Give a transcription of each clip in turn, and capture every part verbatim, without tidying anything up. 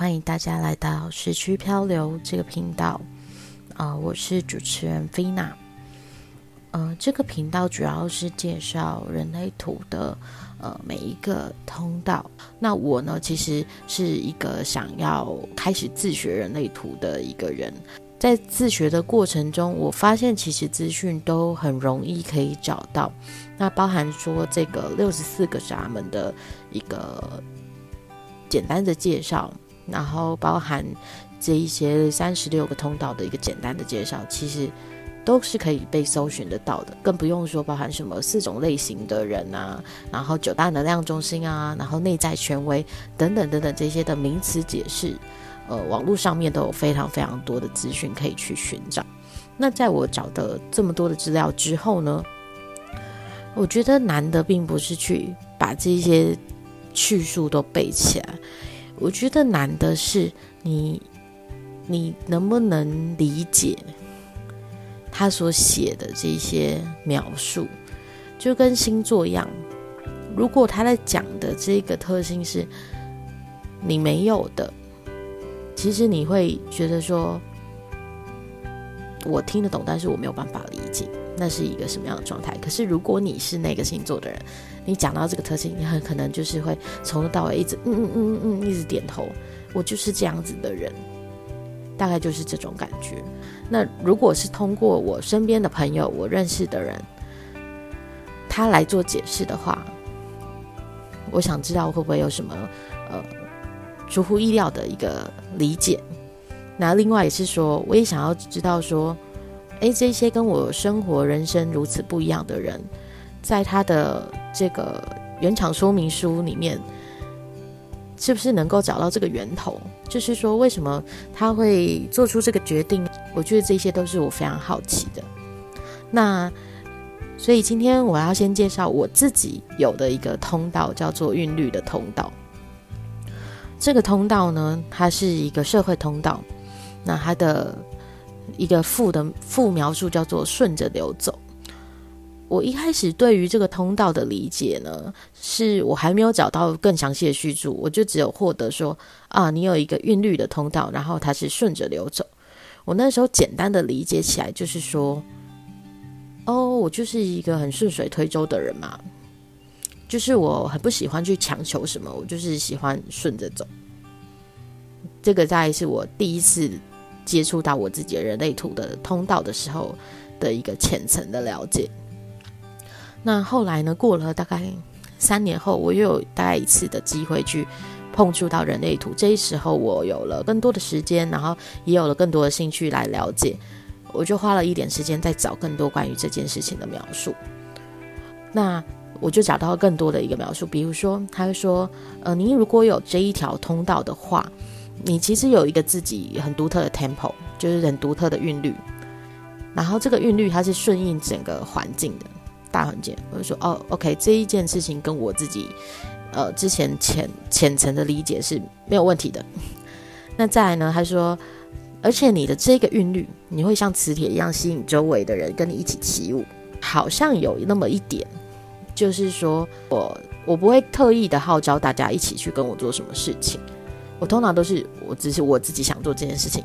欢迎大家来到时区漂流这个频道，呃、我是主持人 Vina。呃、这个频道主要是介绍人类图的呃每一个通道。那我呢，其实是一个想要开始自学人类图的一个人。在自学的过程中，我发现其实资讯都很容易可以找到，那包含说这个六十四个闸门的一个简单的介绍，然后包含这一些三十六个通道的一个简单的介绍，其实都是可以被搜寻得到的，更不用说包含什么四种类型的人啊，然后九大能量中心啊，然后内在权威等等等等这些的名词解释。呃，网络上面都有非常非常多的资讯可以去寻找。那在我找的这么多的资料之后呢，我觉得难的并不是去把这些叙述都背起来，我觉得难的是你你能不能理解他所写的这些描述。就跟星座一样，如果他在讲的这个特性是你没有的，其实你会觉得说我听得懂，但是我没有办法理解那是一个什么样的状态。可是如果你是那个星座的人，你讲到这个特性，你很可能就是会从头到尾一直嗯嗯嗯嗯一直点头，我就是这样子的人，大概就是这种感觉。那如果是通过我身边的朋友，我认识的人，他来做解释的话，我想知道会不会有什么呃出乎意料的一个理解。那另外也是说，我也想要知道说，诶，这些跟我生活人生如此不一样的人，在他的这个原厂说明书里面是不是能够找到这个源头，就是说为什么他会做出这个决定。我觉得这些都是我非常好奇的。那所以今天我要先介绍我自己有的一个通道，叫做韵律的通道。这个通道呢，它是一个社会通道。那它的一个副的副描述叫做顺着流走。我一开始对于这个通道的理解呢，是我还没有找到更详细的叙述，我就只有获得说啊，你有一个韵律的通道，然后它是顺着流走。我那时候简单的理解起来就是说，哦，我就是一个很顺水推舟的人嘛，就是我很不喜欢去强求什么，我就是喜欢顺着走。这个大概是我第一次接触到我自己的人类图的通道的时候的一个浅层的了解。那后来呢，过了大概三年后，我又有大概一次的机会去碰触到人类图。这时候我有了更多的时间，然后也有了更多的兴趣来了解，我就花了一点时间在找更多关于这件事情的描述。那我就找到更多的一个描述，比如说他会说呃，你如果有这一条通道的话，你其实有一个自己很独特的 tempo， 就是很独特的韵律，然后这个韵律它是顺应整个环境的大环境。我就说哦 OK， 这一件事情跟我自己呃之前浅浅层的理解是没有问题的。那再来呢，他说而且你的这个韵律，你会像磁铁一样吸引周围的人跟你一起起舞。好像有那么一点，就是说我我不会特意的号召大家一起去跟我做什么事情，我通常都是我只是我自己想做这件事情，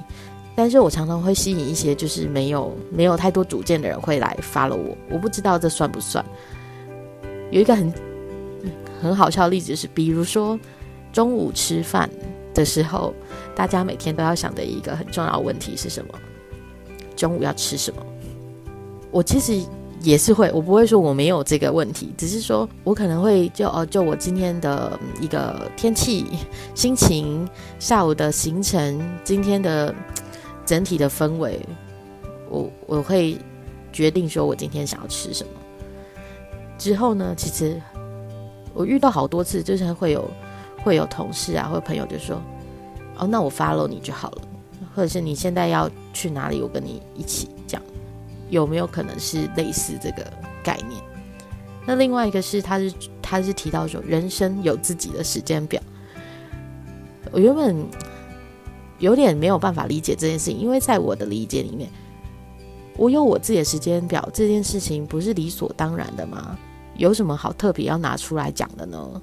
但是我常常会吸引一些就是没有没有太多主见的人会来 follow 我。我不知道这算不算。有一个很很好笑的例子是，比如说中午吃饭的时候，大家每天都要想的一个很重要的问题是什么，中午要吃什么。我其实也是会，我不会说我没有这个问题，只是说我可能会就哦，就我今天的一个天气、心情、下午的行程、今天的整体的氛围，我我会决定说我今天想要吃什么。之后呢，其实我遇到好多次，就是会有会有同事啊，或朋友就说，哦，那我 follow 你就好了，或者是你现在要去哪里，我跟你一起这样。有没有可能是类似这个概念？那另外一个是他是他是提到说人生有自己的时间表。我原本有点没有办法理解这件事情，因为在我的理解里面，我有我自己的时间表这件事情不是理所当然的吗？有什么好特别要拿出来讲的呢？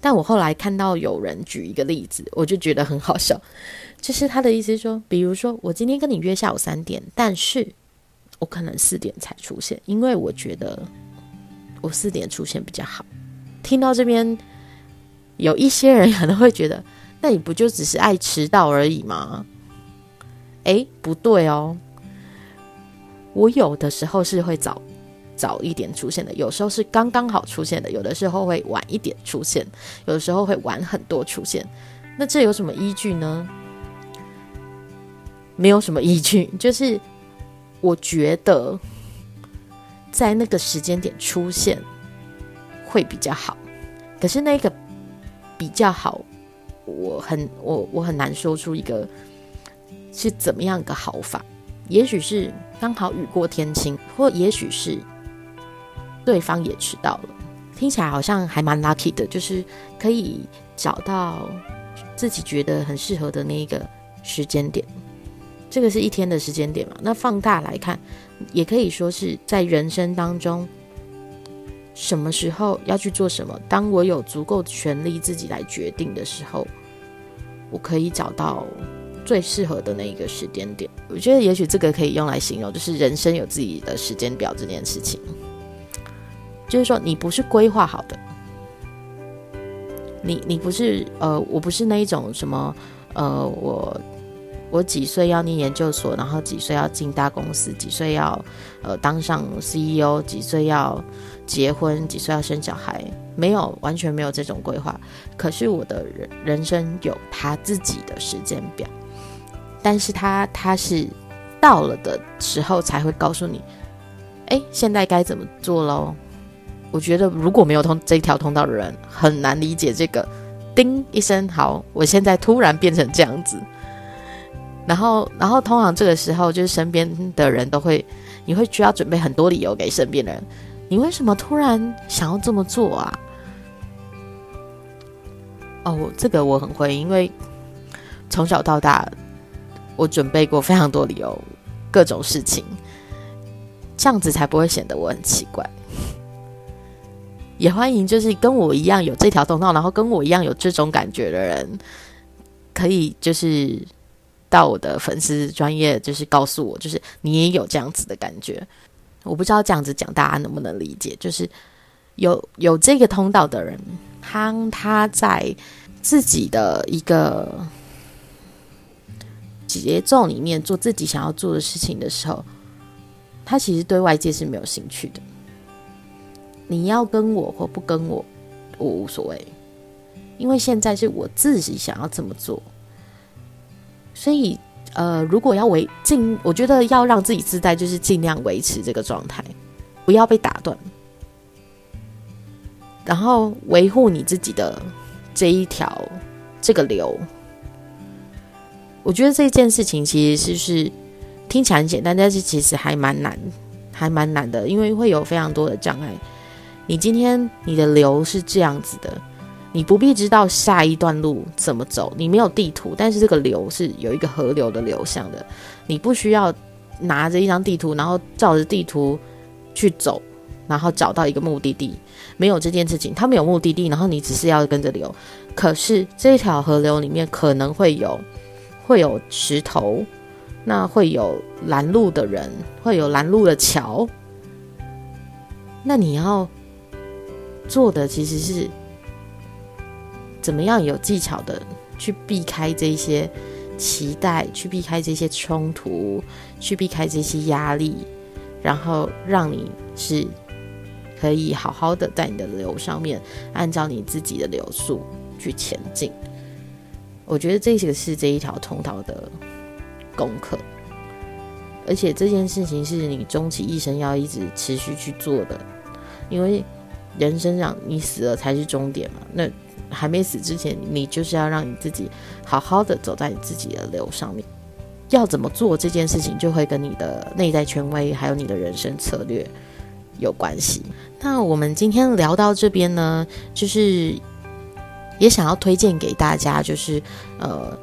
但我后来看到有人举一个例子，我就觉得很好笑，就是他的意思说，比如说我今天跟你约下午三点，但是我可能四点才出现，因为我觉得我四点出现比较好。听到这边，有一些人可能会觉得，那你不就只是爱迟到而已吗？诶，不对哦，我有的时候是会早早一点出现的，有时候是刚刚好出现的，有的时候会晚一点出现，有的时候会晚很多出现。那这有什么依据呢？没有什么依据，就是我觉得在那个时间点出现会比较好，可是那个比较好，我很我我很难说出一个是怎么样一个好法。也许是刚好雨过天晴，或也许是对方也迟到了。听起来好像还蛮 lucky 的，就是可以找到自己觉得很适合的那一个时间点。这个是一天的时间点嘛？那放大来看，也可以说是在人生当中，什么时候要去做什么，当我有足够权力自己来决定的时候，我可以找到最适合的那一个时间点。我觉得也许这个可以用来形容，就是人生有自己的时间表这件事情，就是说你不是规划好的，你你不是呃，我不是那一种什么呃，我我几岁要念研究所，然后几岁要进大公司，几岁要呃当上 C E O， 几岁要结婚，几岁要生小孩，没有，完全没有这种规划。可是我的人人生有他自己的时间表。但是他他是到了的时候才会告诉你，哎，现在该怎么做咯。我觉得如果没有通这条通道的人，很难理解这个叮一声，好，我现在突然变成这样子。然后然后通常这个时候，就是身边的人都会，你会需要准备很多理由给身边的人，你为什么突然想要这么做啊？哦，这个我很会，因为从小到大我准备过非常多理由，各种事情，这样子才不会显得我很奇怪。也欢迎就是跟我一样有这条通道，然后跟我一样有这种感觉的人，可以就是到我的粉丝专页，就是告诉我，就是你也有这样子的感觉。我不知道这样子讲大家能不能理解，就是有有这个通道的人，他他在自己的一个节奏里面做自己想要做的事情的时候，他其实对外界是没有兴趣的。你要跟我或不跟我，我无所谓，因为现在是我自己想要这么做。所以呃，如果要维尽，我觉得要让自己自在，就是尽量维持这个状态，不要被打断，然后维护你自己的这一条这个流。我觉得这件事情其实 是, 是听起来很简单，但是其实还蛮难，还蛮难的，因为会有非常多的障碍。你今天你的流是这样子的，你不必知道下一段路怎么走，你没有地图，但是这个流是有一个河流的流向的，你不需要拿着一张地图，然后照着地图去走，然后找到一个目的地，没有这件事情，它没有目的地，然后你只是要跟着流。可是这条河流里面可能会有会有石头，那会有拦路的人，会有拦路的桥，那你要做的其实是怎么样有技巧的去避开这些期待，去避开这些冲突，去避开这些压力，然后让你是可以好好的在你的流上面，按照你自己的流速去前进。我觉得这个是这一条通道的功课，而且这件事情是你终其一生要一直持续去做的，因为人生上你死了才是终点嘛，那还没死之前，你就是要让你自己好好的走在你自己的流上面。要怎么做这件事情，就会跟你的内在权威还有你的人生策略有关系。那我们今天聊到这边呢，就是也想要推荐给大家，就是呃，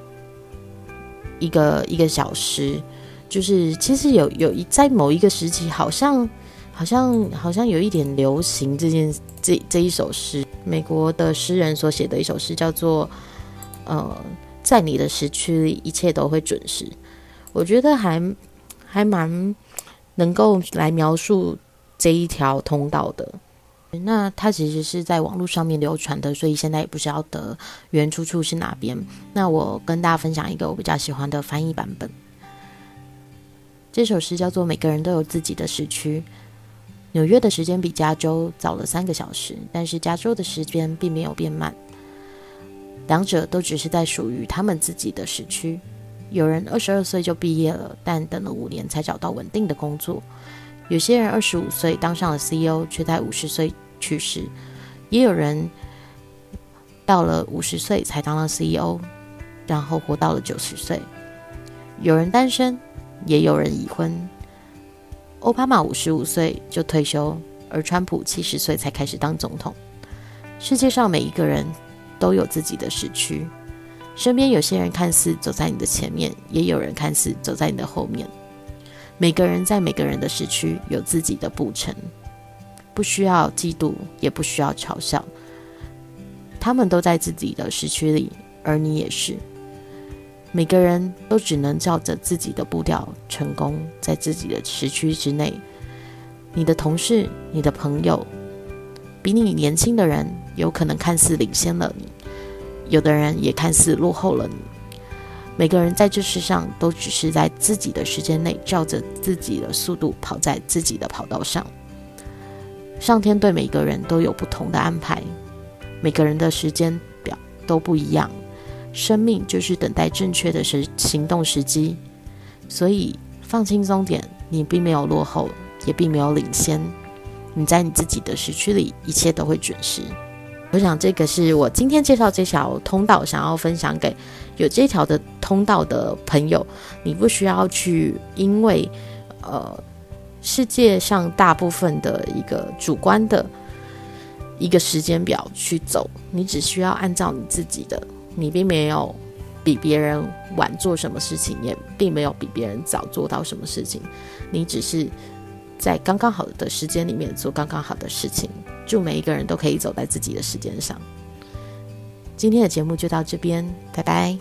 一个一个小诗，就是其实有有在某一个时期，好像好像好像有一点流行这件这这一首诗，美国的诗人所写的一首诗叫做呃在你的时区里一切都会准时。我觉得还还蛮能够来描述这一条通道的。那它其实是在网络上面流传的，所以现在也不晓得原出处是哪边。那我跟大家分享一个我比较喜欢的翻译版本。这首诗叫做《每个人都有自己的时区》。纽约的时间比加州早了三个小时，但是加州的时间并没有变慢，两者都只是在属于他们自己的时区。有人二十二岁就毕业了，但等了五年才找到稳定的工作。有些人二十五岁当上了 C E O， 却在五十岁去世；也有人到了五十岁才当了 C E O， 然后活到了九十岁。有人单身，也有人已婚。奥巴马五十五岁就退休，而川普七十岁才开始当总统。世界上每一个人都有自己的时区，身边有些人看似走在你的前面，也有人看似走在你的后面。每个人在每个人的时区有自己的步程，不需要嫉妒，也不需要嘲笑，他们都在自己的时区里，而你也是。每个人都只能照着自己的步调成功，在自己的时区之内。你的同事，你的朋友，比你年轻的人有可能看似领先了你，有的人也看似落后了你。每个人在这世上都只是在自己的时间内，照着自己的速度跑在自己的跑道上。上天对每个人都有不同的安排，每个人的时间表都不一样。生命就是等待正确的时行动时机，所以放轻松点，你并没有落后，也并没有领先，你在你自己的时区里，一切都会准时。我想这个是我今天介绍这条通道想要分享给有这条的通道的朋友，你不需要去因为呃世界上大部分的一个主观的一个时间表去走，你只需要按照你自己的。你并没有比别人晚做什么事情，也并没有比别人早做到什么事情，你只是在刚刚好的时间里面做刚刚好的事情。祝每一个人都可以走在自己的时间上。今天的节目就到这边，拜拜。